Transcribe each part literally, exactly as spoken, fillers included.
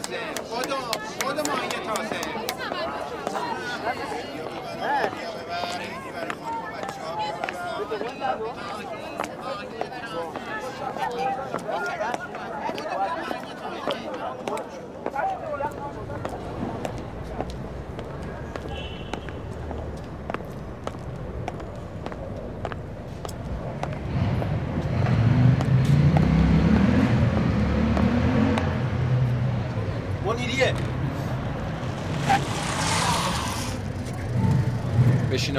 تازه خودو خودو ماهی تازه بشین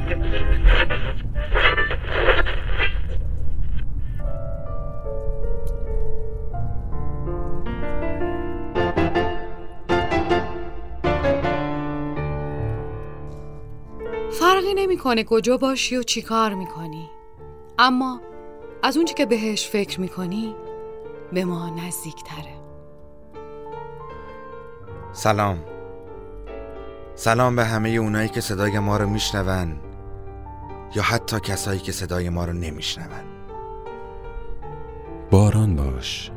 کنه کجا باشی و چی کار میکنی، اما از اونچه که بهش فکر میکنی به ما نزدیک تره. سلام سلام به همه اونایی که صدای ما رو میشنون یا حتی کسایی که صدای ما رو نمیشنون. باران باش.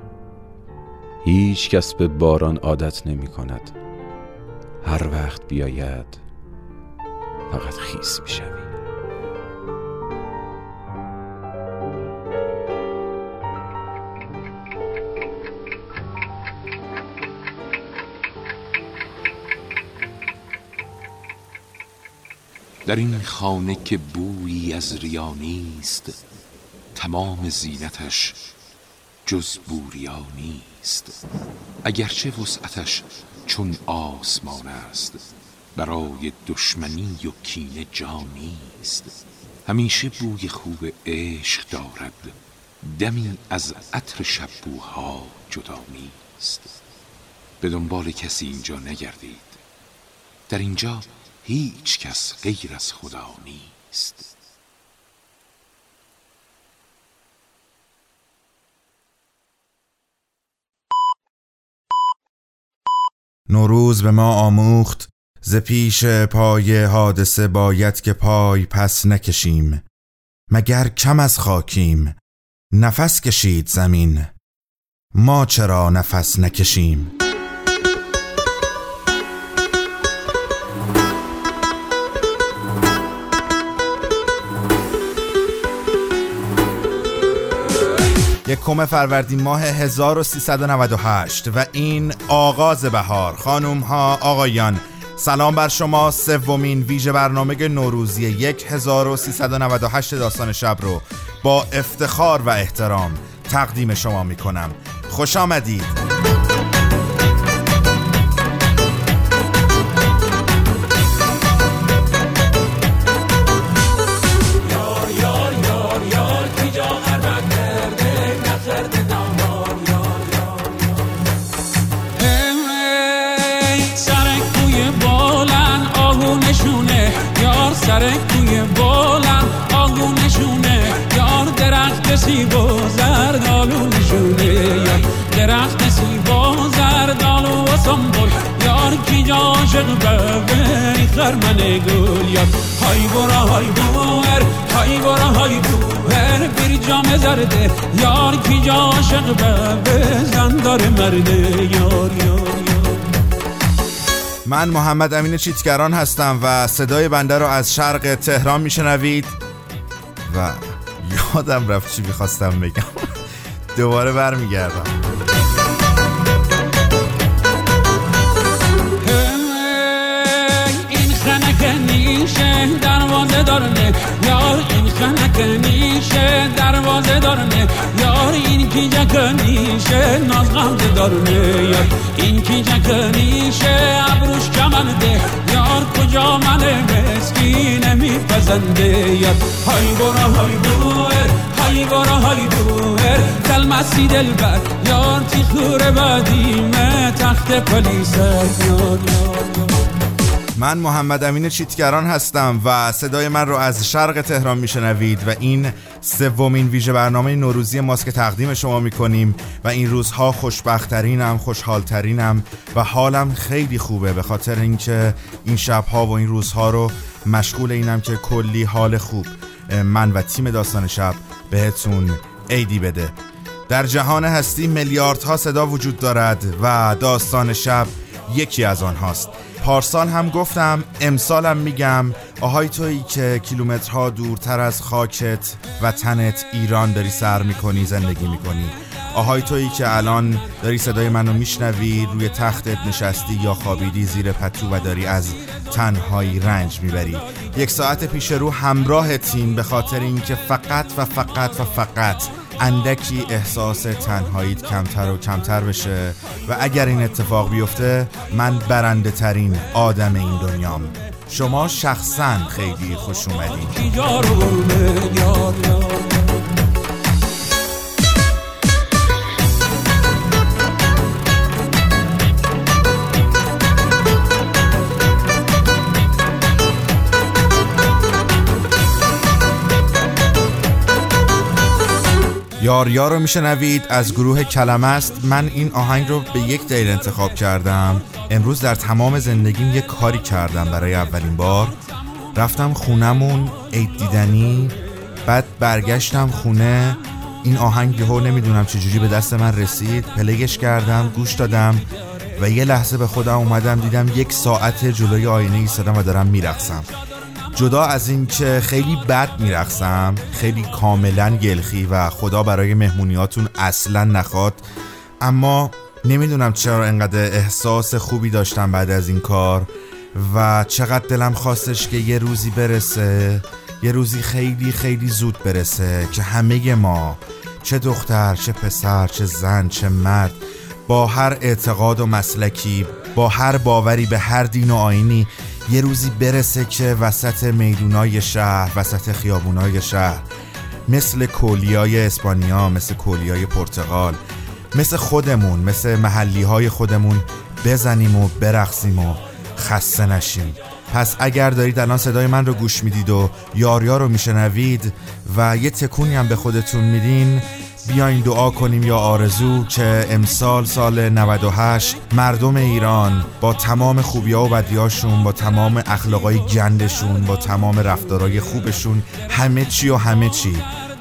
هیچ کس به باران عادت نمی کند. هر وقت بیاید فقط خیس می‌شوی. در این خانه که بویی از ریا نیست، تمام زینتش جز بوریا نیست. اگرچه وسعتش چون آسمان است، برای دشمنی و کینه جا نیست. همیشه بوی خوب عشق دارد، دمی از عطر شب‌بوها جدا نیست. به دنبال کسی اینجا نگردید، در اینجا هیچ کس غیر از خدا نیست. نوروز به ما آموخت ز پیش پای حادثه باید که پای پس نکشیم، مگر کم از خاکیم. نفس کشید زمین، ما چرا نفس نکشیم؟ یکم فروردین ماه هزار و سیصد و نود و هشت و این آغاز بهار. خانم ها، آقایان، سلام بر شما. سومین ویژه برنامه نوروزی هزار و سیصد و نود و هشت داستان شب رو با افتخار و احترام تقدیم شما می کنم. خوش آمدید. سرکوی بولم آگونشونه یار درخت سیبو زردالونشونه یار درخت سیبو زردالو و سنبول یار کی جا عاشق ببری خرمن گل یار های برا های بور های برا های بور بری جام زرده یار کی جا عاشق ببری زندار مرده یار یار. من محمدامین چیتگران هستم و صدای بنده رو از شرق تهران میشنوید و یادم رفت چی میخواستم بگم. دوباره برمیگردم. این خنک نیشه دروازه دارنه یار این خنک نیشه دروازه دارنه یار این کی جکنیشه نازغمده دارنه یار این کی جکنیشه روش کمنده یار کجا من مسکینه میپزنده یار های برا های بوهر های برا های بوهر دلمسی دلبر یار تیخور بدیمه تخت پلیسر یار یار یار من محمدامین چیتگران هستم و صدای من رو از شرق تهران میشنوید و این سومین ویژه برنامه نوروزی ماست که تقدیم شما میکنیم و این روزها خوشبخترینم، خوشحالترینم و حالم خیلی خوبه به خاطر اینکه این شبها و این روزها رو مشغول اینم که کلی حال خوب من و تیم داستان شب بهتون عیدی بده. در جهان هستی میلیاردها صدا وجود دارد و داستان شب یکی از آنهاست. پارسال هم گفتم، امسالم میگم، آهای تویی که کیلومترها دورتر از خاکت و تنت ایران داری سر میکنی، زندگی میکنی، آهای تویی که الان داری صدای منو میشنوی، روی تختت نشستی یا خوابیدی زیر پتو و داری از تنهایی رنج میبری. یک ساعت پیش رو همراه تیم به خاطر اینکه فقط و فقط و فقط اندکی احساس تنهاییت کمتر و کمتر بشه و اگر این اتفاق بیفته من برنده ترین آدم این دنیام. شما شخصا خیلی خوش اومدین. یار یار رو میشنوید از گروه کلمه است. من این آهنگ رو به یک دلیل انتخاب کردم. امروز در تمام زندگیم یک کاری کردم برای اولین بار. رفتم خونمون عید دیدنی، بعد برگشتم خونه، این آهنگ یهو نمیدونم چجوری به دست من رسید، پلیگش کردم، گوش دادم و یه لحظه به خودم اومدم، دیدم یک ساعت جلوی آینه ایستادم و دارم میرقصم. جدا از این که خیلی بد میرقصم، خیلی کاملا گلخی و خدا برای مهمونیاتون اصلا نخواد، اما نمیدونم چرا انقدر احساس خوبی داشتم بعد از این کار و چقدر دلم خواستش که یه روزی برسه، یه روزی خیلی خیلی زود برسه که همه ما، چه دختر چه پسر چه زن چه مرد، با هر اعتقاد و مسلکی، با هر باوری به هر دین و آیینی، یه روزی برسه که وسط میدونای شهر، وسط خیابونای شهر، مثل کولیای اسپانیا، مثل کولیای پرتغال، مثل خودمون، مثل محلیهای خودمون بزنیم و برقصیم و خسته نشیم. پس اگر دارید الان صدای من رو گوش میدید و یاریا رو میشنوید و یه تکونی هم به خودتون میدین، بیاین دعا کنیم یا آرزو که امسال سال نود و هشت مردم ایران با تمام خوبی‌ها و بدی‌هاشون، با تمام اخلاقای گندشون، با تمام رفتارای خوبشون، همه چی و همه چی،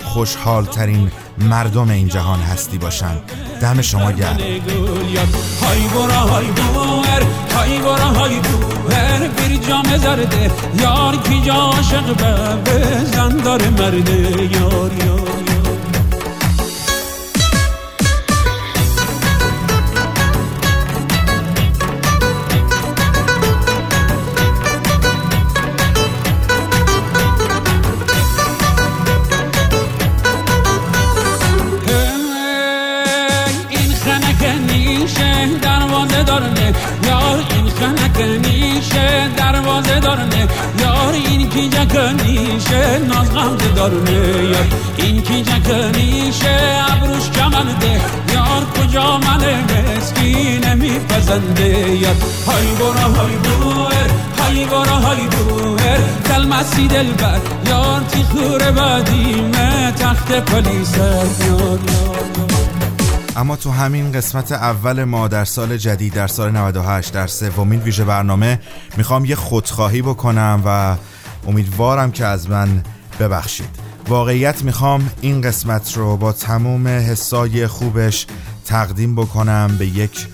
خوشحال ترین مردم این جهان هستی باشن. دم شما گرم. های برا های بور، های برا های بور، بری جام زرده یار کی جا عاشق به زندار مرده یار یار. کنیشه نازغم دارونه یار، این کی جا کنیشه ابروش کمنده یار، کجا من مسکینه میپزنده یار. های برا های بور، های برا های بور، کلمسی دلبر یار، تی خوره بدیمه تخت پلیس یار. اما تو همین قسمت اول ما در سال جدید، در سال نود و هشت، در سومین ویژه برنامه، میخوام یه خودخواهی بکنم و امیدوارم که از من ببخشید. واقعیت میخوام این قسمت رو با تمام حسای خوبش تقدیم بکنم به یک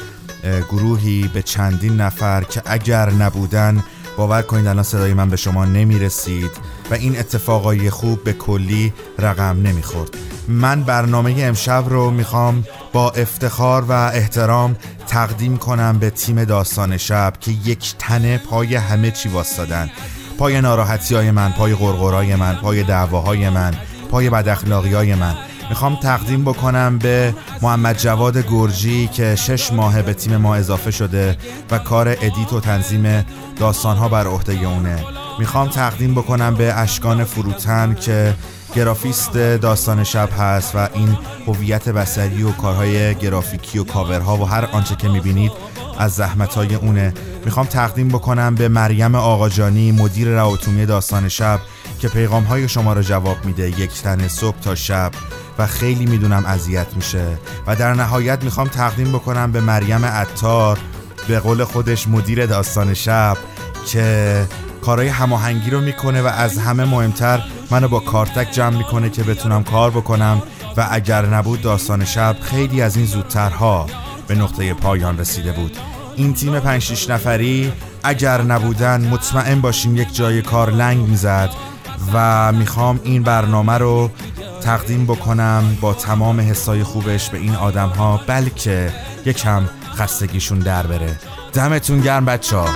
گروهی، به چندین نفر که اگر نبودن باور کنید الان صدای من به شما نمیرسید و این اتفاقای خوب به کلی رقم نمیخورد. من برنامه امشب رو میخوام با افتخار و احترام تقدیم کنم به تیم داستان شب که یک تنه پای همه چی واسدادن، پای ناراحتی‌های من، پای غرغرای من، پای دعواهای من، پای بداخلاقی‌های من. میخوام تقدیم بکنم به محمد جواد گرجی که شش ماه به تیم ما اضافه شده و کار ادیت و تنظیم داستانها بر عهده اونه. میخوام تقدیم بکنم به اشکان فروتن که گرافیست داستان شب هست و این هویت بصری و کارهای گرافیکی و کاورها و هر آنچه که میبینید از زحمتهای اونه. میخوام تقدیم بکنم به مریم آقاجانی، مدیر روابط داستان شب، که پیغامهای شما را جواب میده یک تن صبح تا شب و خیلی میدونم اذیت میشه. و در نهایت میخوام تقدیم بکنم به مریم عطار، به قول خودش مدیر داستان شب، که کارهای هماهنگی رو میکنه و از همه مهمتر منو با کارتک جمع میکنه که بتونم کار بکنم و اگر نبود داستان شب خیلی از این زودترها به نقطه پایان رسیده بود. این تیم پنج شش نفری اگر نبودن مطمئن باشین یک جای کار لنگ میزد و میخوام این برنامه رو تقدیم بکنم با تمام حسای خوبش به این آدم ها، بلکه یکم خستگیشون در بره. دمتون گرم بچه ها.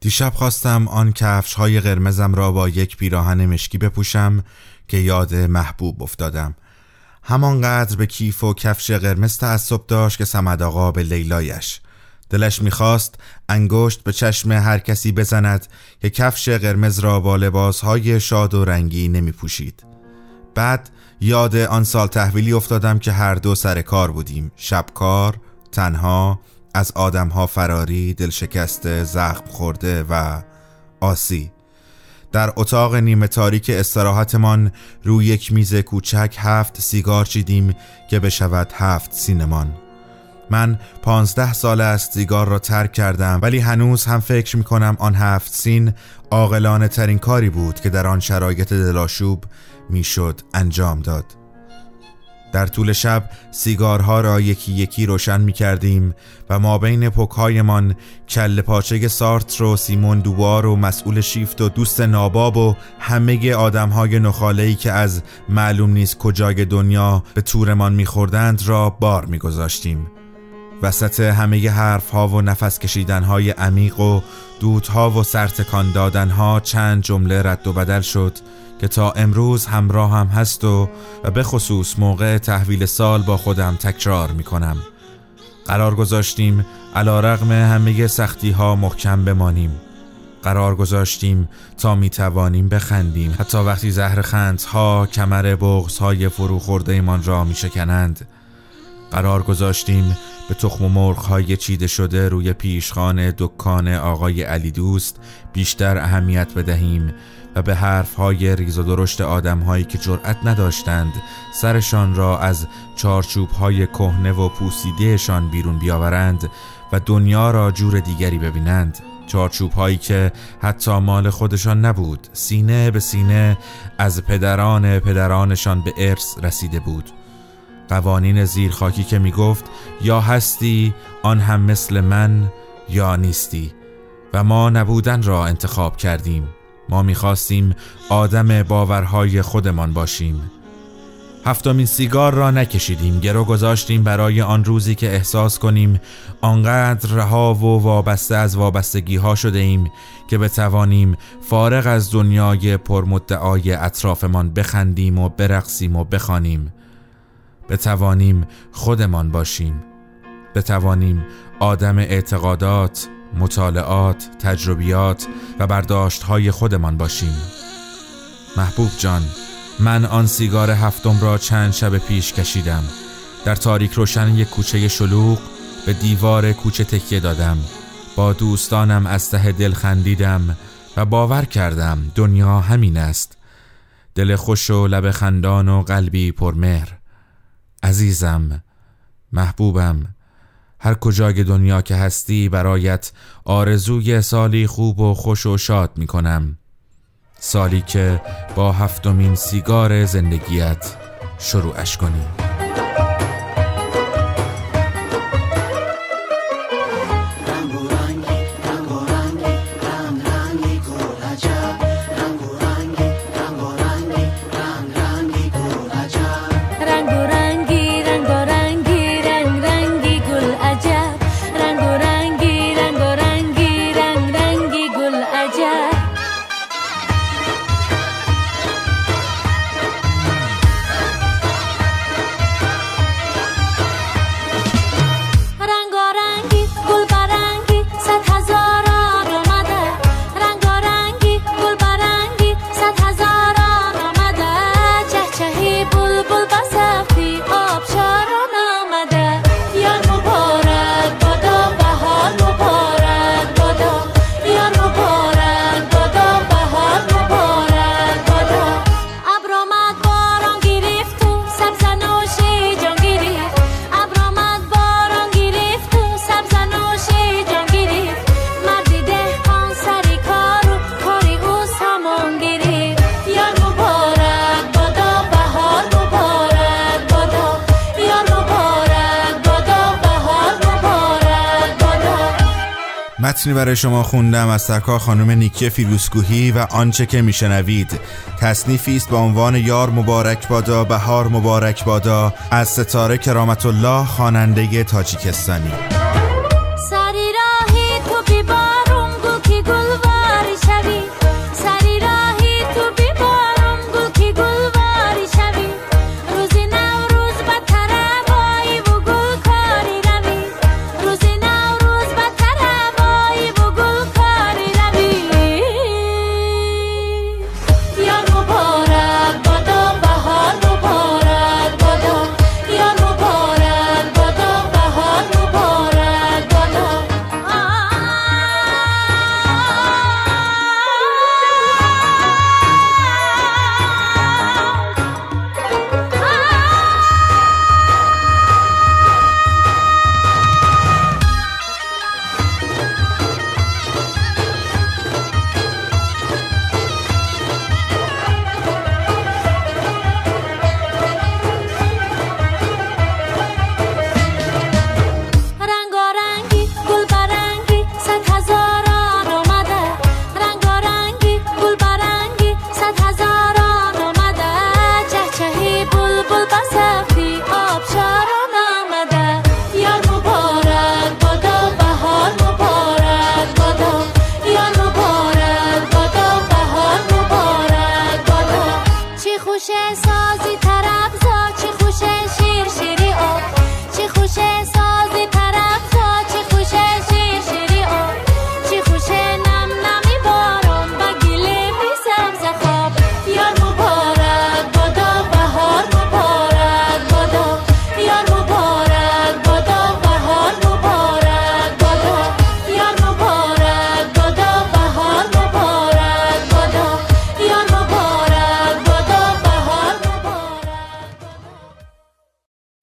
دیشب خواستم آن کفش‌های قرمزم را با یک پیراهن مشکی بپوشم که یاد محبوب افتادم. همانقدر به کیف و کفش قرمز تعصب داشت که صمد آقا به لیلایش. دلش میخواست انگشت به چشم هر کسی بزند که کفش قرمز را با لباسهای شاد و رنگی نمیپوشید. بعد یاد آن سال تحویلی افتادم که هر دو سر کار بودیم، شبکار، تنها، از آدمها فراری، دلشکسته، زخم خورده و آسی. در اتاق نیمه تاریک استراحتمان روی یک میز کوچک هفت سیگار چیدیم که بشود هفت سینمان. من پانزده سال است سیگار را ترک کردم، ولی هنوز هم فکر می کنم آن هفت سین عاقلانه ترین کاری بود که در آن شرایط دلاشوب می شد انجام داد. در طول شب سیگارها را یکی یکی روشن می کردیم و ما بین پکهایمان کله پاچه سارتر و سیمون دوبار و مسئول شیفت و دوست ناباب و همه آدمهای نخاله‌ای که از معلوم نیست کجای دنیا به تورمان می خوردند را بار می گذاشتیم. وسط همه حرفها و نفس کشیدنهای عمیق و دودها و سرتکان دادنها چند جمله رد و بدل شد که تا امروز همراه هم هست و به خصوص موقع تحویل سال با خودم تکرار می کنم. قرار گذاشتیم علی رغم همه سختی ها محکم بمانیم. قرار گذاشتیم تا می توانیم بخندیم، حتی وقتی زهر خندها کمر بغض های فرو خورده ایمان را می شکنند. قرار گذاشتیم به تخم مرغ های چیده شده روی پیشخان دکان آقای علی دوست بیشتر اهمیت بدهیم و به حرف های ریز و درشت آدم هایی که جرأت نداشتند سرشان را از چارچوب های کهنه و پوسیدهشان بیرون بیاورند و دنیا را جور دیگری ببینند. چارچوب هایی که حتی مال خودشان نبود، سینه به سینه از پدران پدرانشان به ارث رسیده بود. قوانین زیرخاکی که می گفت یا هستی آن هم مثل من یا نیستی، و ما نبودن را انتخاب کردیم. ما می خواستیم آدم باورهای خودمان باشیم. هفتمین سیگار را نکشیدیم، گرو گذاشتیم برای آن روزی که احساس کنیم آنقدر رها و وابسته از وابستگی ها شده ایم که بتوانیم فارغ از دنیای پرمدعای اطرافمان بخندیم و برقصیم و بخوانیم. بتوانیم خودمان باشیم، بتوانیم آدم اعتقادات، مطالعات، تجربیات و برداشت‌های خودمان باشیم. محبوب جان، من آن سیگار هفتم را چند شب پیش کشیدم. در تاریک روشن یک کوچه شلوغ به دیوار کوچه تکیه دادم. با دوستانم از ته دل خندیدم و باور کردم دنیا همین است، دل خوش و لب خندان و قلبی پرمهر. عزیزم، محبوبم، هر کجای دنیا که هستی برایت آرزوی سالی خوب و خوش و شاد می کنم. سالی که با هفتمین سیگار زندگیت شروعش کنی. متنی برای شما خوندم از سرکار خانم نیکی فیروزکوهی و آنچه که میشنوید تصنیفی است با عنوان یار مبارک بادا، بهار مبارک بادا از ستاره کرامت الله خواننده تاجیکستانی. سری راهی تو بی بارم گل کی گلواری شوی، سری راهی تو بی بارم گل کی گلواری شوی، روزی نو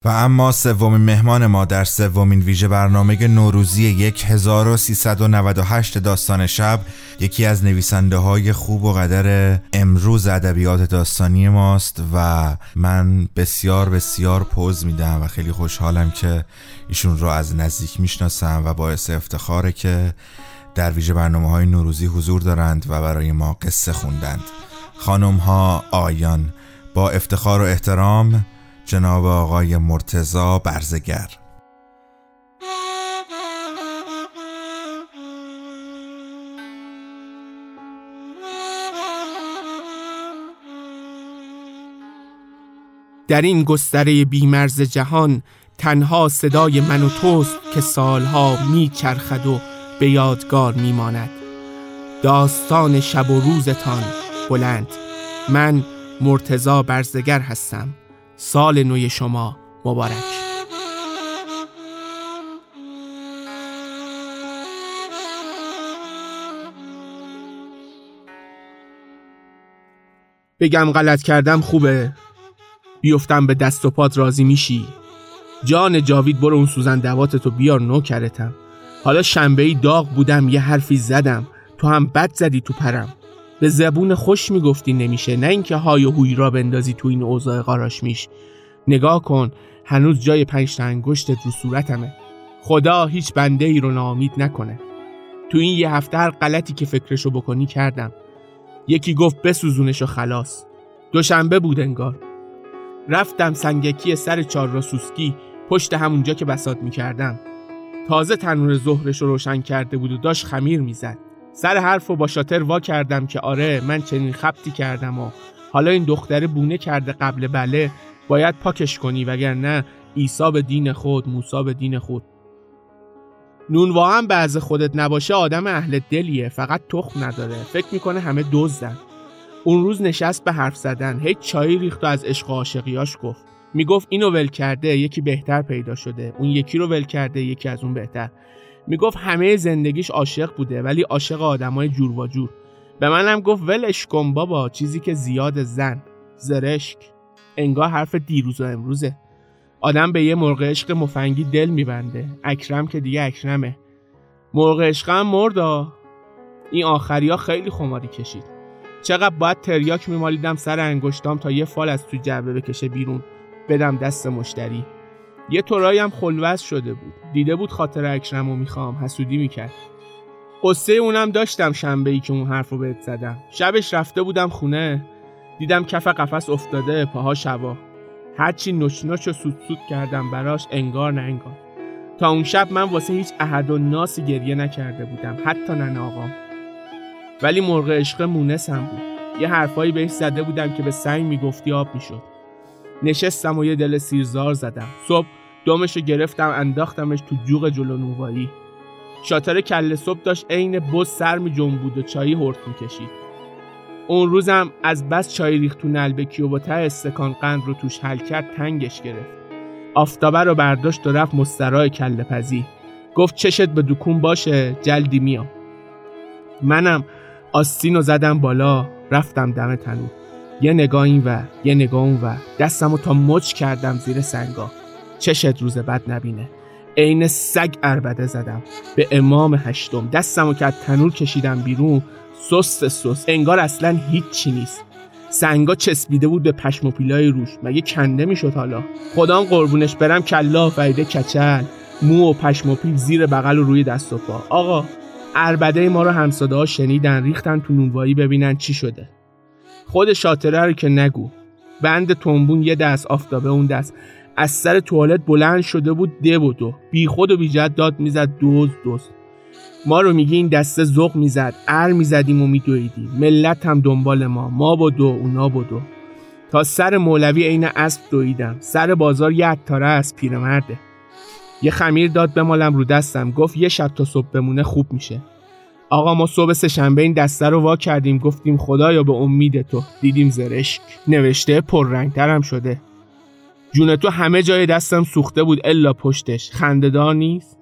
و اما سومین مهمان ما در سومین ویژه برنامه نوروزی هزار و سیصد و نود و هشت داستان شب، یکی از نویسنده های خوب و قدر امروز ادبیات داستانی ماست و من بسیار بسیار پوز میدم و خیلی خوشحالم که ایشون رو از نزدیک میشناسم و باعث افتخاره که در ویژه برنامه های نوروزی حضور دارند و برای ما قصه خوندند. خانم ها، آیان، با افتخار و احترام جناب آقای مرتضی برزگر. در این گستره بیمرز جهان تنها صدای من و توست که سالها میچرخد و به یادگار میماند. داستان شب و روزتان بلند. من مرتضی برزگر هستم. سال نوی شما مبارک. بگم غلط کردم خوبه؟ بیفتم به دست و پات راضی میشی؟ جان جاوید برو اون سوزن دواتتو بیار نوکرتم. حالا شنبهی داغ بودم یه حرفی زدم، تو هم بد زدی تو پرم. به زبون خوش میگفتی نمیشه، نه اینکه های و هوی را بندازی تو این اوضاع قاراش میش. نگاه کن، هنوز جای پنج تا انگشتت رو صورتمه. خدا هیچ بنده ای رو ناامید نکنه. تو این یه هفته هر غلطی که فکرشو بکنی کردم. یکی گفت بسوزونشو خلاص. دوشنبه بود انگار. رفتم سنگکی سر چار را سوسکی، پشت همونجا که بساط میکردم. تازه تنور ظهرشو روشن کرده بود و داشت خمیر میزد. سر حرفو با شاتر وا کردم که آره من چنین خبتی کردم و حالا این دختره بونه کرده قبل بله، باید پاکش کنی وگرنه عیسی به دین خود، موسی به دین خود. نونوا هم بعض خودت نباشه آدم اهل دلیه، فقط تخم نداره، فکر میکنه همه دزدن. اون روز نشست به حرف زدن، هیچ چایی ریخت و از عشق و عاشقیاش گفت. میگفت اینو ول کرده یکی بهتر پیدا شده، اون یکی رو ول کرده یکی از اون بهتر. میگفت همه زندگیش عاشق بوده ولی عاشق آدمای جور و جور. به منم گفت ولش کن بابا، چیزی که زیاد زن زرشک. انگار حرف دیروز و امروزه. آدم به یه مرغ عشق مفنگی دل میبنده. اکرم که دیگه اکرمه. مرغ عشقم مردا. این آخریا خیلی خماری کشید. چقدر باید تریاک میمالیدم سر انگشتام تا یه فال از تو جعبه بکشه بیرون بدم دست مشتری. یه طورایی هم خلوص شده بود. دیده بود خاطر اکرمو میخوام، حسودی میکرد. قصه اونم داشتم شنبه‌ای که اون حرفو بهت زدم. شبش رفته بودم خونه، دیدم کف قفس افتاده، پاها شوا. هرچی نوچ نوچ و سود سود کردم براش انگار نه انگار. تا اون شب من واسه هیچ احد و ناسی گریه نکرده بودم، حتی ننه آقام. ولی مرغ عشق مونسم بود. یه حرفایی بهش زده بودم که به سنگ میگفتی آب میشد. نشستم و یه دل سیرزار زدم. صبح دمشو گرفتم انداختمش تو جوق جلو نونوایی. شاتر کله صبح داشت عین بز سر می جنبود و چایی هورت میکشید. اون روزم از بس چای ریخت تو نلبکی و با ته استکان قند رو توش حل کرد تنگش گرفت. آفتابه رو برداشت و رفت مسترای کله پزی. گفت چشت به دکون باشه جلدی میام. منم آستین رو زدم بالا، رفتم دم تنور. یه نگاه این و یه نگاه اون و دستم رو تا مچ کردم زیر سنگا. چشت روز بد نبینه. عین سگ عربده زدم به امام هشتم. دستمو که از تنور کشیدم بیرون، سست سست انگار اصلا هیچ چی نیست. سنگا چسبیده بود به پشم و پیلای روش، مگه کنده میشد؟ حالا خدام قربونش برم کلا فریده کچل، مو و پشم و پیل زیر بغل و روی دست و پا. آقا عربده ما رو همساده‌ها شنیدن، ریختن تو نونوایی ببینن چی شده. خود شاطره رو که نگو. بند تنبون یه دست، آفتابه اون دست. از سر توالت بلند شده بود، ده و دو بی خود و بی جد داد میزد دوز دوز. ما رو میگی این دسته زغ میزد، ار میزدیم و میدویدیم. ملت هم دنبال ما، ما با دو اونا با دو. تا سر مولوی عین اسب دویدم. سر بازار یه عطاره از پیرمرده. یه خمیر داد بمالم رو دستم، گفت یه شب تا صبح بمونه خوب میشه. آقا ما صبح سه شنبه این دسته رو وا کردیم، گفتیم خدایا به امید تو. دیدیم زرشک نوشته، پررنگترم شده. جون تو همه جای دستم سوخته بود الا پشتش. خنده‌دار نیست؟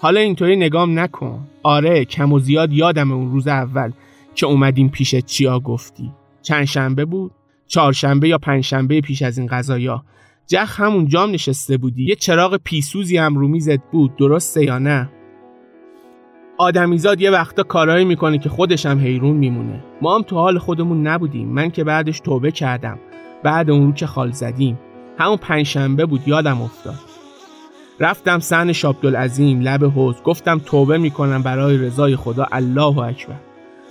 حالا اینطوری نگام نکن. آره کم و زیاد یادم اون روز اول که اومدیم پیش چیا گفتی. چند شنبه بود؟ چهارشنبه یا پنجشنبه پیش از این قضایا. جخ همون جام نشسته بودی، یه چراغ پیسوزی هم رو میزت بود، درسته یا نه؟ آدمیزاد یه وقتا کارایی میکنه که خودش هم حیرون میمونه. ما هم تو حال خودمون نبودیم. من که بعدش توبه کردم، بعد اون رو که خال زدیم. همون پنجشنبه بود، یادم افتاد. رفتم صحن شاب‌العظیم لب حوض، گفتم توبه میکنم برای رضای خدا، الله اکبر.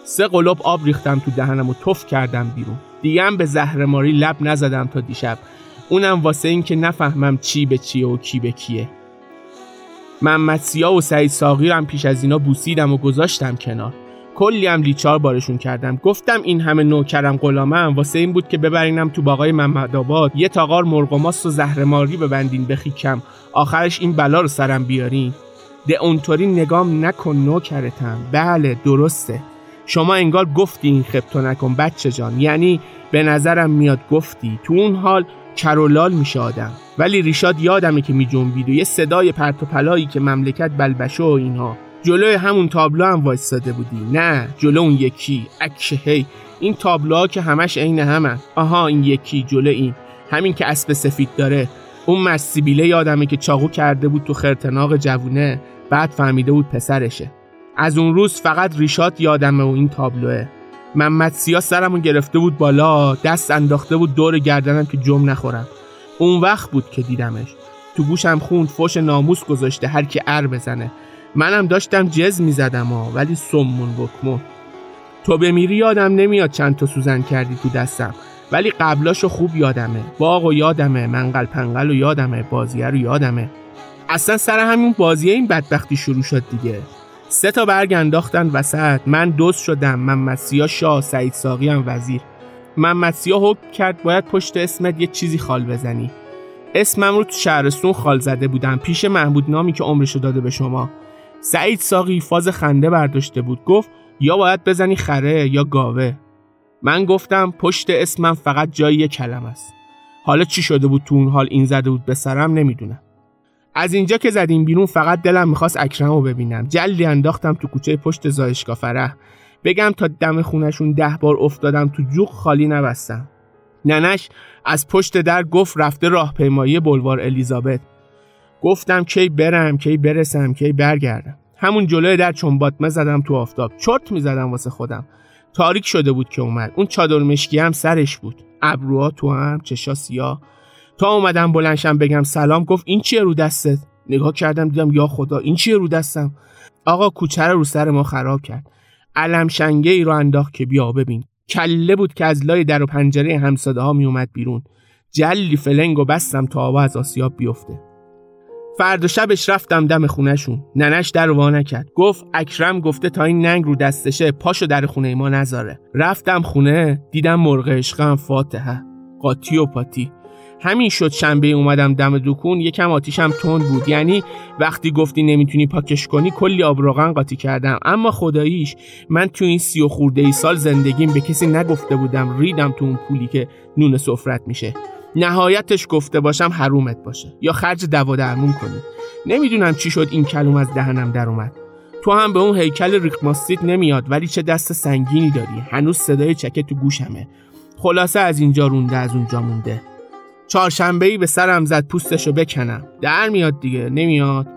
سه قلوب آب ریختم تو دهنم و تف کردم بیرون. دیگه هم به زهرماری لب نزدم تا دیشب، اونم واسه این که نفهمم چی به چیه و کی به کیه. محمد سیا و سعید ساغیرم پیش از اینا بوسیدم و گذاشتم کنار. کلی هم لیچار بارشون کردم. گفتم این همه نوکرم غلامم واسه این بود که ببرینم تو باغای محمدآباد یه تاغار مرغ و ماست و زهرماری ببندین به خیکم، آخرش این بلا رو سرم بیارین. ده اونطوری نگام نکن نوکرتم. بله درسته، شما انگار گفتی این خبتو نکن بچه جان، یعنی به نظرم میاد گفتی. تو اون حال کرولال میشه آدم. ولی ریشاد یادمه که میجنبید و یه صدای پرت و پلایی که مملکت بلبشو و اینها. جلوی همون تابلو هم وایساده بودی؟ نه جلو اون یکی. اکه هی این تابلوها که همش عین همن. آها این یکی جلو این، همین که اسب سفید داره. اون مسیبیله یادمه که چاقو کرده بود تو خرتناق جوونه، بعد فهمیده بود پسرشه. از اون روز فقط ریشاد یادمه و این تابلوه. محمد سیا سرمون گرفته بود بالا، دست انداخته بود دور گردنم که جم نخورم. اون وقت بود که دیدمش. تو گوشم خوند فوش ناموس گذاشته، هر کی ار بزنه. منم داشتم جز میزدم ها، ولی سمون بکمون. تو بمیری یادم نمیاد چند تا سوزن کردی تو دستم، ولی قبلاشو خوب یادمه. باغ و یادمه، منقل پنقل و یادمه، بازیه رو یادمه. اصلا سر همین بازیه این بدبختی شروع شد دیگه. سه تا برگ انداختن وسط، من دوست شدم، محمد سیا شاه، سعید ساقی هم وزیر. محمد سیا حکم کرد باید پشت اسمت یه چیزی خال بزنی. اسمم رو تو شهرستون خال زده بودم پیش محمود نامی که عمرشو داده به شما. سعید ساقی فاز خنده برداشته بود، گفت یا باید بزنی خره یا گاوه. من گفتم پشت اسمم فقط جای یه کلمه است. حالا چی شده بود تو اون حال این زده بود به سرم نمیدونم. از اینجا که زدیم بیرون فقط دلم میخواست اکرم رو ببینم. جلی انداختم تو کوچه پشت زایشگاه فرح، بگم تا دم خونشون ده بار افتادم تو جوق خالی نبستم. ننش از پشت در گفت رفته راهپیمایی بلوار الیزابت. گفتم کی برم، کی برسم، کی برگردم. همون جلوی در چنباتمه زدم تو آفتاب، چرت میزدم واسه خودم. تاریک شده بود که اومد. اون چادر مشکی هم سرش بود، ابروها تو هم، چشا سیاه. تا اومدم بلندشم بگم سلام، گفت این چیه رو دستت؟ نگاه کردم دیدم یا خدا این چیه رو دستم. آقا کوچه رو سر ما خراب کرد. علم شنگه ای رو انداخت که بیا ببین. کله بود که از لای در و پنجره همساده‌ها می اومد بیرون. جلی فلنگو بستم تا آوا از آسیاب بیفته. فردا شبش رفتم دم خونه‌شون. ننش در وا نکرد. گفت اکرم گفته تا این ننگ رو دستشه پاشو در خونه ما نذاره. رفتم خونه، دیدم مرغ عشقم فاتحه، قاطی و پاتی. همین شد شنبه اومدم دم دوکون، یکم آتیشم تند بود. یعنی وقتی گفتی نمیتونی پاکش کنی کلی آب روغن قاطی کردم. اما خداییش من تو این سی و خورده ای سال زندگیم به کسی نگفته بودم ریدم تو اون پولی که نون سفرت میشه. نهایتش گفته باشم حرومت باشه یا خرج دوا درمون کنی. نمیدونم چی شد این کلم از دهنم در اومد. تو هم به اون هیکل ریقماستیت نمیاد، ولی چه دست سنگینی داری. هنوز صدای چکه تو گوشمه. خلاصه از اینجا رونده از اونجا مونده. چهارشنبه‌ای به سرم زد پوستشو بکنم. در میاد دیگه، نمیاد.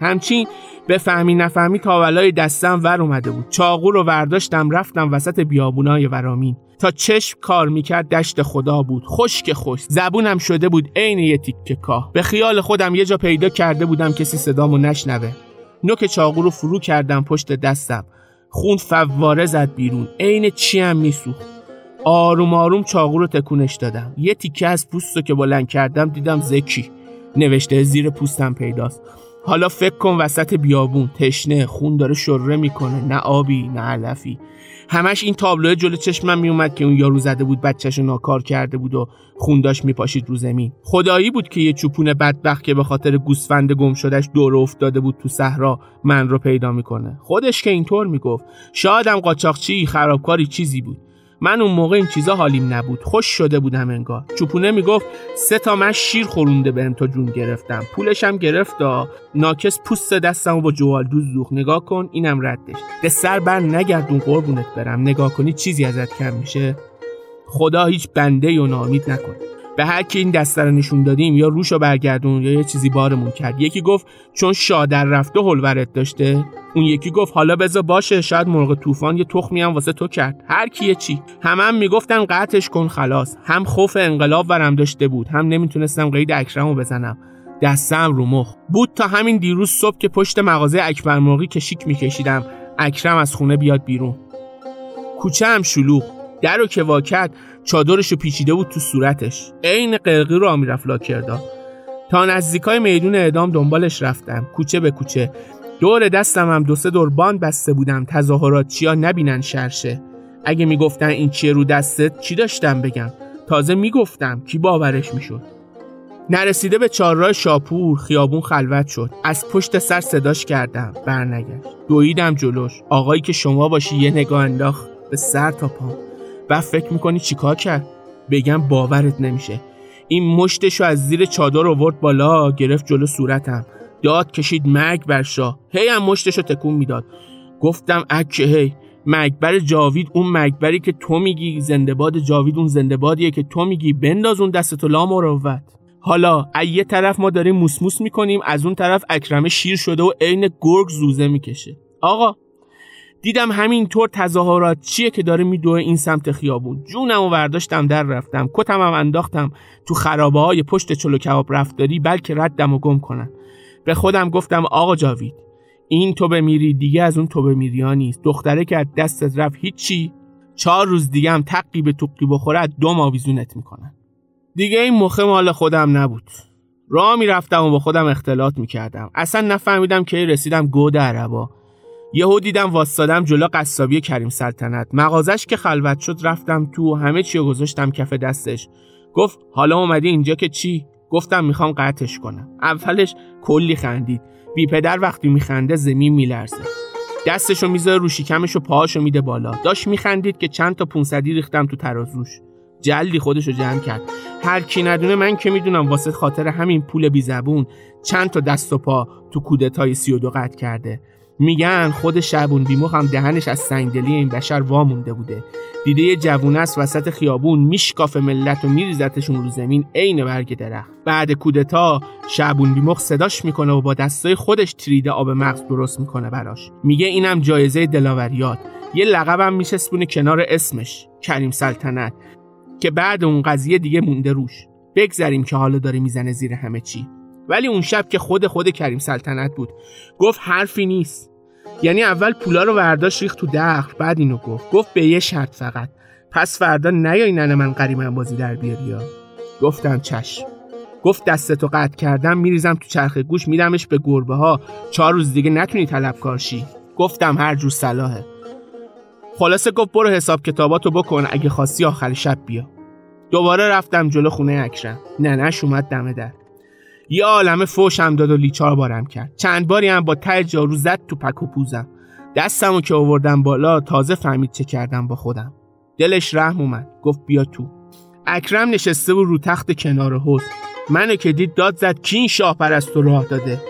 همچین به فهمی نفهمی تاولای دستم ور اومده بود. چاقو رو ورداشتم رفتم وسط بیابونای ورامین. تا چشم کار میکرد دشت خدا بود، خشک خوش. زبونم شده بود عین یه تیکه کاه. به خیال خودم یه جا پیدا کرده بودم کسی صدامو نشنوه. نوک چاقو رو فرو کردم پشت دستم. خون فواره زد بیرون، عین چیم میسوخت. آروم آروم چاقو رو تکونش دادم. یه تیکه از پوستو که بلند کردم دیدم زکی نوشته زیر پوستم پیداست. حالا فکر کن وسط بیابون تشنه، خون داره شره میکنه، نه آبی نه علفی. همش این تابلوه جلو چشمم میومد که اون یارو زده بود بچه‌شو ناکار کرده بود و خون داشت میپاشید رو زمین. خدایی بود که یه چوپونه بدبخت که به خاطر گوسفند گم شدهش دور افتاده بود تو صحرا من رو پیدا میکنه. خودش که اینطور میگفت. شاید هم قاچاقچی، خرابکاری چیزی بود. من اون موقع این چیزا حالیم نبود، خوش شده بودم انگار. چوپونه میگفت سه تا من شیر خورونده بهم تا جون گرفتم، پولشم گرفتا، ناکس پوست دستمو با جوالدوز دوخ. نگاه کن اینم ردش. به سر بر نگردون قربونت برم، نگاه کنی چیزی ازت کم میشه. خدا هیچ بنده یا ناامید نکنه. به هر کی این دسته رو نشون دادیم یا روشو برگردون یا یه چیزی بارمون کرد. یکی گفت چون شادر رفته هولورت داشته. اون یکی گفت حالا بذار باشه، شاید مرغ طوفان یه تخمی هم واسه تو کرد. هر کی چی. هم هم میگفتن قطعش کن خلاص. هم خوف انقلاب ورم داشته بود، هم نمیتونستم قید اکرمو بزنم. دستم رو مخ بود تا همین دیروز صبح که پشت مغازه اکبر مرغی کشیک میکشیدم اکرم از خونه بیاد بیرون. کوچه هم شلوغ، درو که وا کرد چادرشو پیچیده بود تو صورتش. عین قرقی رو میرفت لاکردا. تا نزدیکای میدون اعدام دنبالش رفتم، کوچه به کوچه. دور دستم هم دو سه دور باند بسته بودم تظاهرات چیا نبینن شرشه. اگه میگفتن این چیه رو دستت چی داشتم بگم؟ تازه میگفتم کی باورش میشد؟ نرسیده به چهارراه شاپور خیابون خلوت شد. از پشت سر صداش کردم، برنگشت. دویدم جلوش. آقایی که شما باشی یه نگاه انداخت به سر تا پا. و فکر میکنی چیکار کرد؟ بگم باورت نمیشه. این مشتشو از زیر چادر آورد بالا، گرفت جلو صورتم، داد کشید مرگ بر شاه. هی هم مشتشو تکون میداد. گفتم اکه هی مکبر جاوید، اون مکبری که تو میگی، زنده باد جاوید اون زنده بادیه که تو میگی، بنداز اون دستتو لا مروت. حالا از یه طرف ما داریم موسموس میکنیم، از اون طرف اکرم شیر شده و عین گرگ زوزه میکشه. آقا دیدم همینطور تظاهرات چیه که داره میدوه این سمت خیابون. جونمو برداشتم در رفتم، کتمم انداختم تو خرابه های پشت چلو کباب رفتاری بلکه ردمو گم کنن. به خودم گفتم آقا جاوید این تو بمیری دیگه از اون تو بمیری ها نیست. دختره که از دستت رفت هیچی، چهار روز دیگه هم تقی به توقی بخوره از دو ماویزونت میکنن. دیگه این مخه مال خودم نبود. راه میرفتم و با خودم اختلاط میکردم. اصلا نفهمیدم که رسیدم گود عربا. یهو دیدم واسادم جلو قصابی کریم سلطنت. مغازش که خلوت شد رفتم تو، همه چیو گذاشتم کف دستش. گفت حالا اومدی اینجا که چی؟ گفتم میخوام قطعش کنم. اولش کلی خندید. بی پدر وقتی میخنده زمین میلرزه. دستشو میذاره رو شکمش و پاهاشو میده بالا. داش میخندید که چند تا پونصدی ریختم تو ترازوش. جلدی خودشو جمع کرد. هر کی ندونه من که میدونم واسه خاطر همین پول بی زبون چند تا دست و پا تو کودتای سی و دو قطع کرده. میگن خود شعبون بیمخ هم دهنش از سنگدلی این بشر وامونده بوده. دیده یه جوونه است وسط خیابون میشکافه ملت و میریزتشون رو زمین عین برگ درخت. بعد کودتا شعبون بیمخ صداش میکنه و با دستای خودش تریده آب مغز درست میکنه براش. میگه اینم جایزه دلاوریات. یه لقبم میچسبونه کنار اسمش، کریم سلطنت، که بعد اون قضیه دیگه مونده روش. بگذریم که حالا داره میزنه زیر همه چی. ولی اون شب که خود خود کریم سلطنت بود، گفت حرفی نیست. یعنی اول پولا رو برداشت ریخت تو دخل، بعد اینو گفت. گفت به یه شرط فقط، پس فردا نیای ننه من قریمم بازی در بیاریا. گفتم چشم. گفت دستتو قطع کردم میریزم تو چرخ گوش میدمش به گربه ها، چهار روز دیگه نتونی طلبکار شی. گفتم هر جور صلاحه. خلاصه گفت برو حساب کتاباتو بکن، اگه خواستی آخر شب بیا. دوباره رفتم جلو خونه اکرم. ننش اومد دم در. یه عالمه فوشم داد و لیچار بارم کرد. چند باری هم با ته جارو زد تو پک و پوزم. دستمو که آوردم بالا تازه فهمید چه کردم با خودم. دلش رحم اومد، گفت بیا تو. اکرم نشسته بود رو تخت کنار حوض. منو که دید داد زد کی این شاه پرستو راه داده.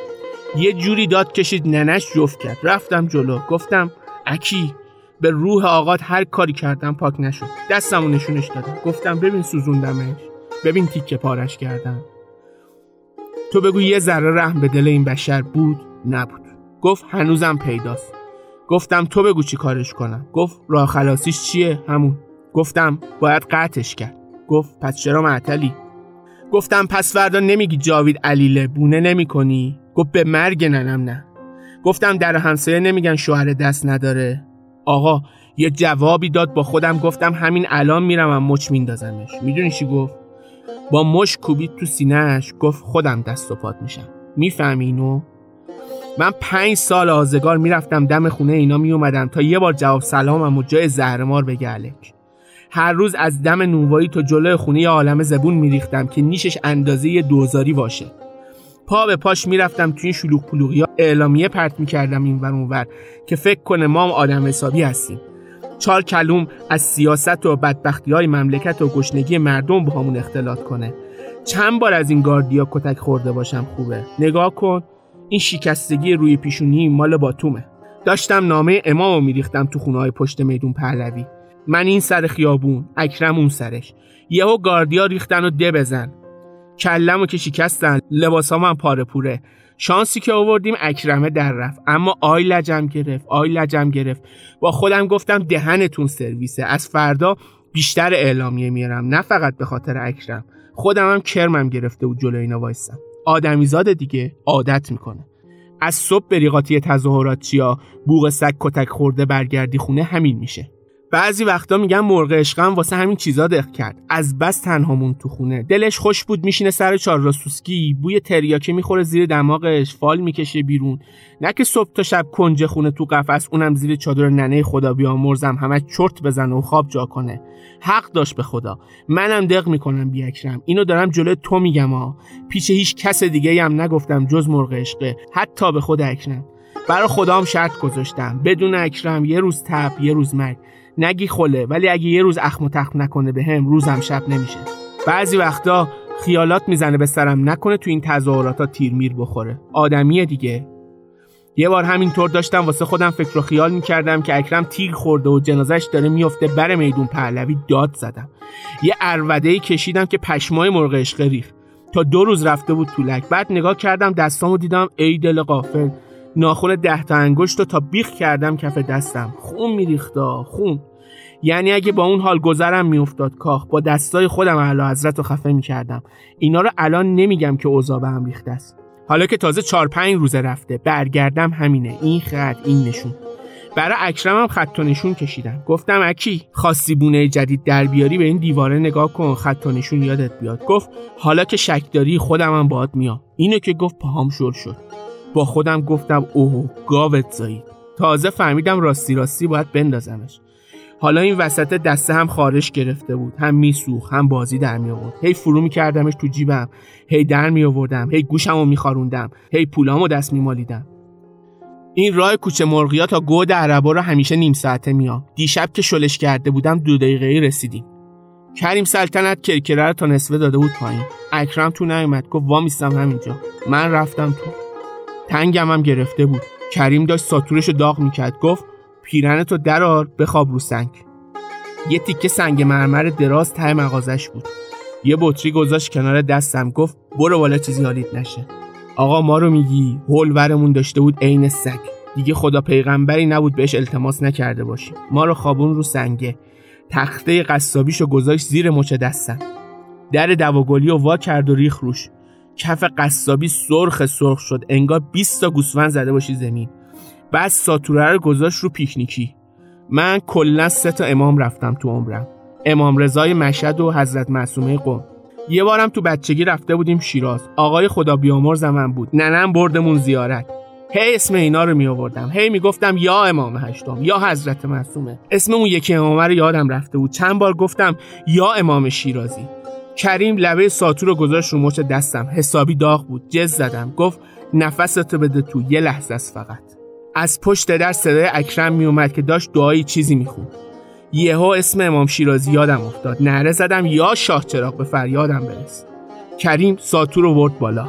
یه جوری داد کشید ننش جفت کرد. رفتم جلو، گفتم اکی به روح آقات هر کاری کردم پاک نشد. دستمو نشونش دادم، گفتم ببین سوزوندمش، ببین تیکه پارش کردم. تو بگو یه ذره رحم به دل این بشر بود؟ نبود. گفت هنوزم پیداست. گفتم تو بگو چی کارش کنم؟ گفت راه خلاصیش چیه؟ همون. گفتم باید قطعش کرد. گفت پس چرا معطلی؟ گفتم پس فردا نمیگی جاوید علیله بونه نمی کنی؟ گفت به مرگ ننم نه. گفتم در همسایه نمیگن شوهر دست نداره؟ آقا یه جوابی داد. با خودم گفتم همین الان میرم مچ میندازمش. میدونی چی گفت؟ با مش کوبید تو سینه‌اش، گفت خودم دست و پات میشم. میفهمی اینو؟ من پنج سال آزگار میرفتم دم خونه اینا میومدم تا یه بار جواب سلامم و جای زهرمار بگه الک. هر روز از دم نونوایی تا جلوی خونه یه عالمه زبون میریختم که نیشش اندازه یه دوزاری واشه. پا به پاش میرفتم توی این شلوغ پلوغیا اعلامیه پرت میکردم اینور اونور که فکر کنه ما هم آدم حسابی هستیم. چار کلوم از سیاست و بدبختی‌های مملکت و گشنگی مردم با همون اختلاط کنه. چند بار از این گاردیا کتک خورده باشم خوبه. نگاه کن این شکستگی روی پیشونی مال باتومه. داشتم نامه امامو میریختم تو خونه‌های پشت میدون پهلوی. من این سر خیابون، اکرم اون سرش. یهو گاردیا ریختن و ده بزن. کلمو که شکستن، لباسام هم پاره پوره. شانسی که آوردیم اکرمه در رفت، اما آی لجم گرفت، آی لجم گرفت. با خودم گفتم دهنتون سرویسه، از فردا بیشتر اعلامیه میارم، نه فقط به خاطر اکرم. خودم هم کرمم گرفته و جلوی اینا وایستم. آدمیزاد دیگه عادت میکنه. از صبح بریقاتی تظاهرات چیا بوق سگ کتک خورده برگردی خونه همین میشه. بعضی وقتا میگم مرغ عشقم واسه همین چیزا دق کرد. از بس تنهامون تو خونه، دلش خوش بود میشینه سر چهار راسوسکی، بوی تریاکی میخوره زیر دماغش، فال میکشه بیرون. نه که صبح تا شب کنج خونه تو قفس، اونم زیر چادر ننه خدا بیامرزم همه چرت بزنه و خواب جا کنه. حق داشت به خدا. منم دق میکنم بی اکرم. اینو دارم جلوی تو میگم ها. پیش هیچ کس دیگه‌ای هم نگفتم جز مرغ عشقه، حتی به خود اکرم. برا خدام شرط گذاشتم بدون اکرم یه روز تب یه روز مرگ. نگی خله، ولی اگه یه روز اخم و تخم نکنه به هم، روزم شب نمیشه. بعضی وقتا خیالات میزنه به سرم نکنه تو این تظاهراتا تیر میر بخوره. آدمیه دیگه. یه بار همینطور داشتم واسه خودم فکر و خیال میکردم که اکرم تیر خورده و جنازهش داره میفته بر میدون پهلوی، داد زدم. یه عروده‌ای کشیدم که پشمای مرغ عشق ریخت. تا دو روز رفته بود تو لک. بعد نگاه کردم دستامو دیدم، ای دل غافل. ناخن ده تا انگشتو تا بیخ کردم کف دستم. خون میریختا، خون. یعنی اگه با اون حال گذرم میافتاد کاخ، با دستای خودم اعلی حضرت رو خفه میکردم. اینا رو الان نمیگم که اوضاع به هم ریخته است. حالا که تازه چهار پنج روزه رفته، برگردم همینه، این خط این نشون. برای اکرمم خط و نشون کشیدم. گفتم اکی خواستی بونه جدید در بیاری به این دیواره نگاه کن، خط و نشون یادت بیاد. گفت حالا که شک داری خودمم باهات میام. اینو که گفت پاهام شل شد. با خودم گفتم اوه گاوت زایی. تازه فهمیدم راستی راستی باید بندازمش. حالا این وسط دسته هم خارش گرفته بود، هم میسوخ هم بازی در می آورد. هی فرو میکردمش تو جیبم، هی در می آوردم، هی گوشمو میخاروندم، هی پولامو دست میمالیدم. این راه کوچه مرغیا تا گود عربا رو همیشه نیم ساعته میام. دیشب که شلش کرده بودم دو دقیقه‌ای رسیدیم. کریم سلطنت کرکره رو تا نصفه داده بود پایین. اکرم تو نیومد، گفت وامیستم همینجا. من رفتم تو. تنگم هم گرفته بود. کریم داشت ساتورشو داغ میکرد. گفت پیرنتو درار بخواب رو سنگ. یه تیکه سنگ مرمر دراز ته مغازش بود. یه بطری گذاشت کنار دستم، گفت برو بالا چیزی حالیت نشه. آقا ما رو میگی هولورمون داشته بود عین سگ. دیگه خدا پیغمبری نبود بهش التماس نکرده باشی. ما رو خوابون رو سنگه. تخته قصابیشو گذاشت زیر مچ دستم. در دواگلیو وا کرد و ریخ روش. کف قصابی سرخ سرخ شد، انگار بیست تا گوسفند زده باشی زمین. بعد ساتوره رو گذاشت رو پیکنیکی. من کلا سه تا امام رفتم تو عمرم، امام رضای مشهد و حضرت معصومه قم. یه بارم تو بچگی رفته بودیم شیراز، آقای خدا بیامرز من بود، ننم بردمون زیارت. هی اسم اینا رو می آوردم، هی می گفتم یا امام هشتم یا حضرت معصومه. اسم اون یکی امام رو یادم رفته بود. چند بار گفتم یا امام شیرازی. کریم لبه ساتور رو گذاشت رو مچ دستم، حسابی داغ بود. جز زدم، گفت نفستو بده تو، یه لحظه است فقط. از پشت در صدای اکرم می اومد که داشت دعایی چیزی میخوند. یهو اسم امام شیرازی یادم افتاد، نعره زدم یا شاه چراغ به فریادم برس. کریم ساتور رو برد بالا،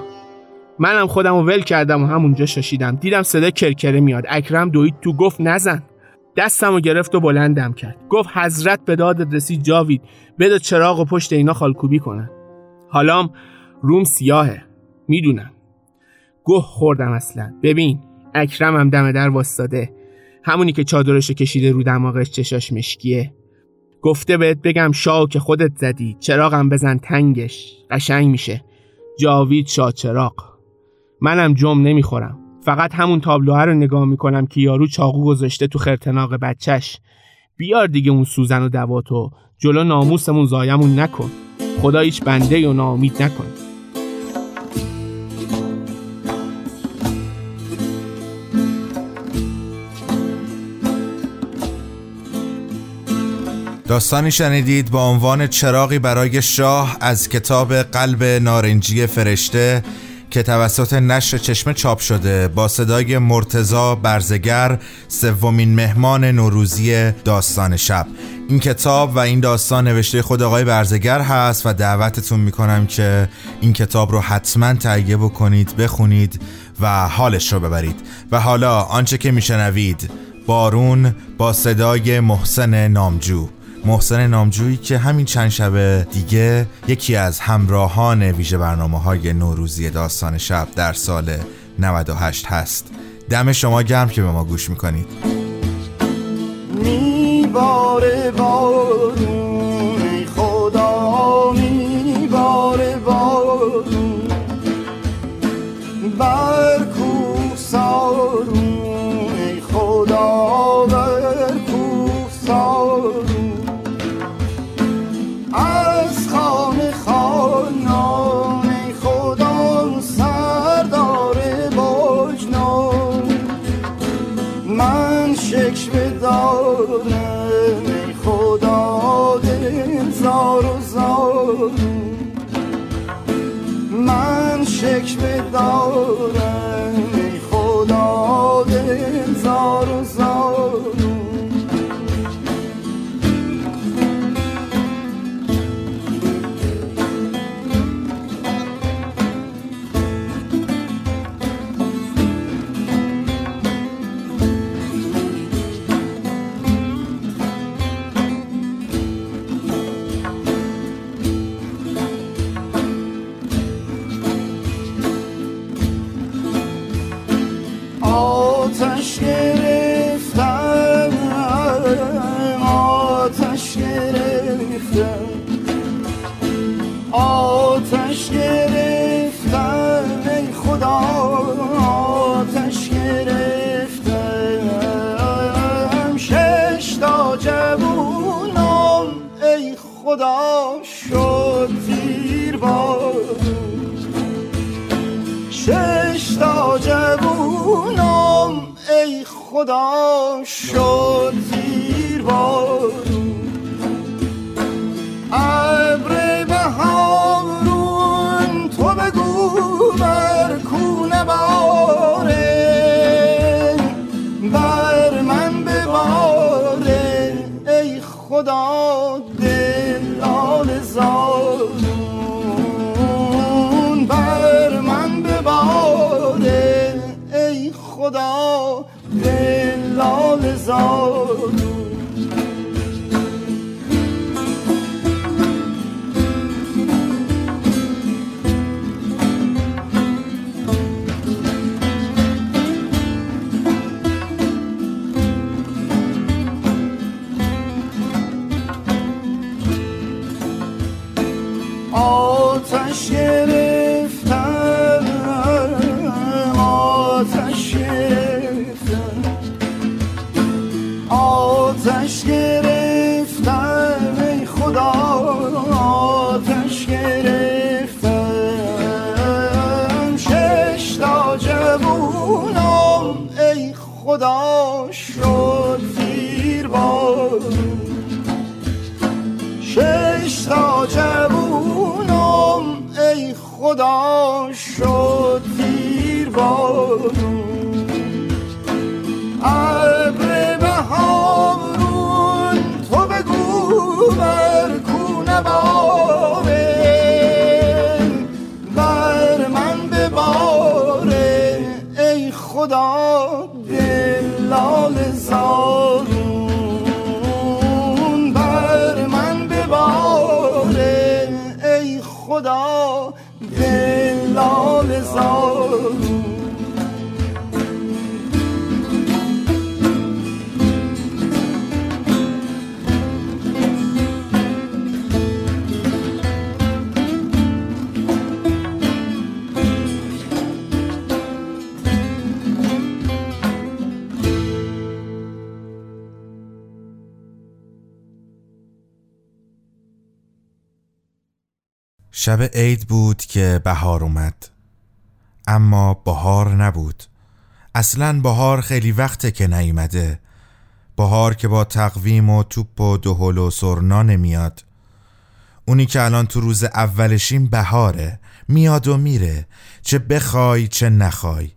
منم خودم رو ول کردم و همونجا شاشیدم. دیدم صدای کرکره میاد. اکرم دوید تو، گفت نزن. دستمو گرفت و بلندم کرد. گفت حضرت به دادت رسید جاوید، بده چراغ و پشت اینا خالکوبی کنن. حالام روم سیاهه، میدونم. گه خوردم اصلا. ببین اکرم هم دم در واسطاده، همونی که چادرشو کشیده رو دماغش، چشاش مشکیه. گفته بهت بگم شاو که خودت زدی، چراغم بزن تنگش قشنگ میشه، جاوید شا چراغ. منم جم نمیخورم، فقط همون تابلوها رو نگاه میکنم که یارو چاقو گذاشته تو خرتناق بچهش. بیار دیگه اون سوزن و دواتو، جلو ناموسمون زایمون نکن. خدا هیچ بنده یا ناامید نکن. داستانی شنیدید با عنوان چراغی برای شاه از کتاب قلب نارنجی فرشته که توسط نشر چشمه چاپ شده، با صدای مرتضی برزگر، سومین مهمان نوروزی داستان شب. این کتاب و این داستان نوشته خود آقای برزگر هست و دعوتتون میکنم که این کتاب رو حتما تهیه بکنید، بخونید و حالش رو ببرید. و حالا آنچه که میشنوید، بارون با صدای محسن نامجو. محسن نامجویی که همین چند شب دیگه یکی از همراهان ویژه برنامه‌های نوروزی داستان شب در سال نود و هشت هست. دم شما گرم که به ما گوش میکنید. میباره بارون، ای خدا میباره بارون، بر کوه سارون، ای خدا بر کوه سارون، از خانه خانان، ای خدا سردار بجنان، من شکش بدارم، ای خدا دل زار و زار، من شکش بدارم، ای خدا دل زار و زار. آتش گرفتم، آتش گرفتم، آتش گرفتم، ای خدا آتش گرفتم، شش تا جوونم، ای خدا شد تیر بارون، شش تا جوونم، ای خدا شد تیر بارون، ابر بهارون، تو بگو بر کو نباره، بر من بباره، ای خدا دل آل زارون، بر من بباره، ای خدا دلال زارون. آتش گرفتم، آتش گرفتم، آتش گرفتم، ای خدا آتش گرفتم، شش تا جوونم، ای خدا شد تیر بارون، شش تا جوونم، ای خدا شد تیر بارون، ابر بهارون، تو بگو بر کو نباره، بر من بباره، ای خدا دلال زارون، بر من بباره، ای خدا دلال زارون. شب عید بود که بهار اومد، اما بهار نبود. اصلاً بهار خیلی وقته که نیومده. بهار که با تقویم و توپ و دهل و سرنا نمیاد. اونی که الان تو روز اولشیم بهاره، میاد و میره، چه بخوای چه نخوای.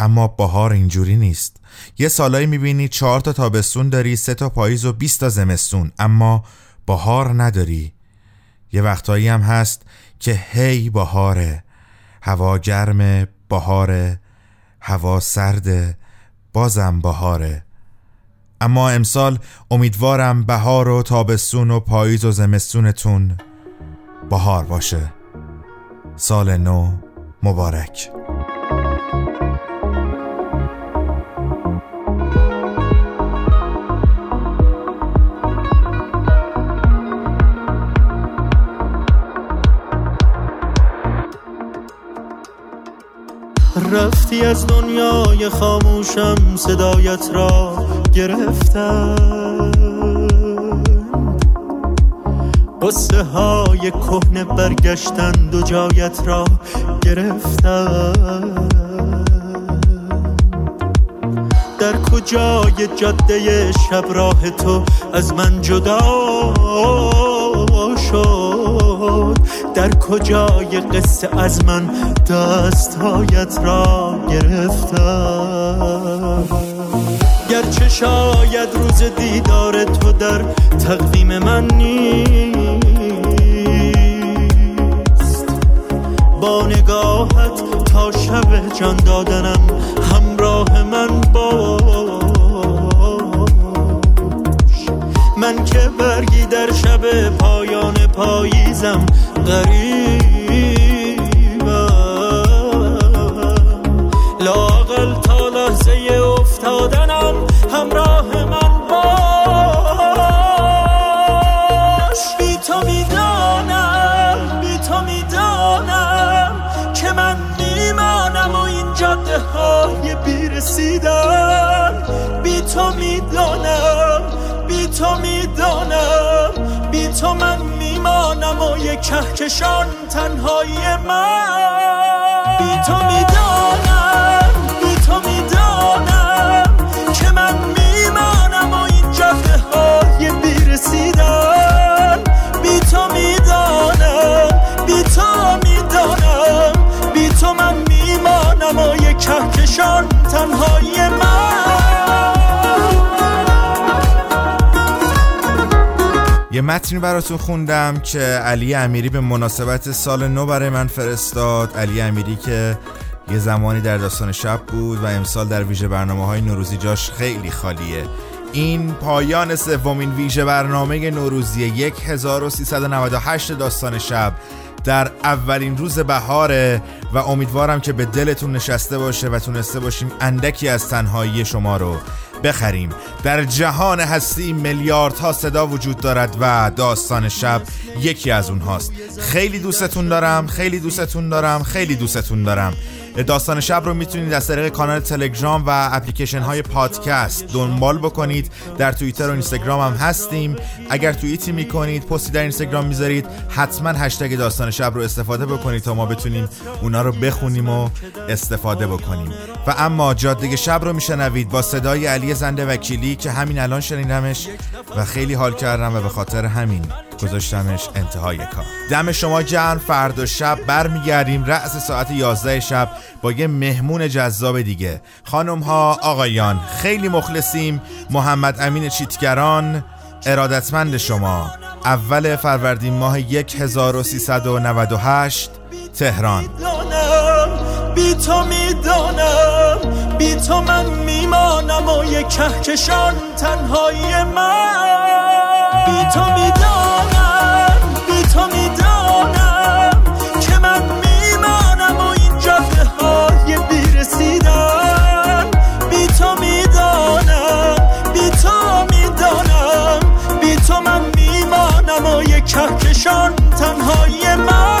اما بهار اینجوری نیست. یه سالایی میبینی چهار تا تابستون داری، سه تا پاییز و بیست تا زمستون، اما بهار نداری. یه وقتایی هم هست که هی بهاره، هوا گرمه، بهاره، هوا سرده، بازم بهاره. اما امسال امیدوارم بهار و تابستون و پاییز و زمستونتون بهار باشه. سال نو مبارک. رفتی از دنیای خاموشم، صدایت را گرفتم، قصه های کهنه برگشتند و جایت را گرفتم. در کجای جاده شب راه تو از من جدا شد، در کجای قصه از من دستهایت را گرفتم. گرچه شاید روز دیدار تو در تقویم من نیست، با نگاهت تا شب جان دادنم همراه من باش. من که برگی در شب پایان پاییزم غریبم، لااقل تا لحظه افتادنم همراه من باش. بی تو میدانم، بی تو میدانم که من میمانم و این جاده های بی رسیدم. بی تو میدانم، بی تو میدانم، بی تو من میمانم و یک کهکشان تنهایی من. بی تو میدانم، بی تو میدانم که من میمانم و این جاده های بی رسیدن. بی تو میدانم، بی تو میدانم، بی تو من میمانم و یک کهکشان تنهایی من. یه متنی براتون خوندم که علی امیری به مناسبت سال نو برای من فرستاد. علی امیری که یه زمانی در داستان شب بود و امسال در ویژه برنامه‌های نوروزی جاش خیلی خالیه. این پایان سومین ویژه برنامه نوروزی هزار و سیصد و نود و هشت داستان شب در اولین روز بهاره و امیدوارم که به دلتون نشسته باشه و تونسته باشیم اندکی از تنهایی شما رو بخریم. در جهان هستی میلیاردها صدا وجود دارد و داستان شب یکی از اونهاست. خیلی دوستتون دارم، خیلی دوستتون دارم، خیلی دوستتون دارم. داستان شب رو میتونید از طریق کانال تلگرام و اپلیکیشن های پادکست دنبال بکنید. در توییتر و اینستاگرام هم هستیم. اگر توییتی میکنید، پستی در اینستاگرام میذارید، حتما هشتگ داستان شب رو استفاده بکنید تا ما بتونیم اونا رو بخونیم و استفاده بکنیم. و اما جاده شب رو میشنوید با صدای علی زنده وکیلی که همین الان شنیدمش و خیلی حال کردم و به خاطر همین گذاشتمش انتهای کار. دم شما جان، فردا شب برمیگردیم رأس ساعت یازده شب با یه مهمون جذاب دیگه. خانم ها، آقایان، خیلی مخلصیم. محمدامین چیتگران، ارادتمند شما. اول فروردین ماه هزار و سیصد و نود و هشت، تهران. بی تو میدانم، بی تو من میمانم و یک کهکشان تنهایی من. بی تو میدانم، بی تو میدانم که من میمانم و این جاده های بی رسیدن. بی تو میدانم، بی تو میدانم، بی تو من میمانم و یک کهکشان تنهایی من.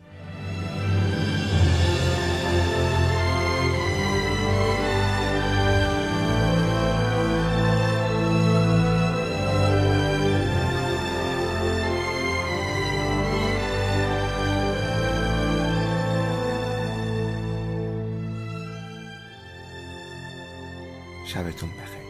شبتون بخیر.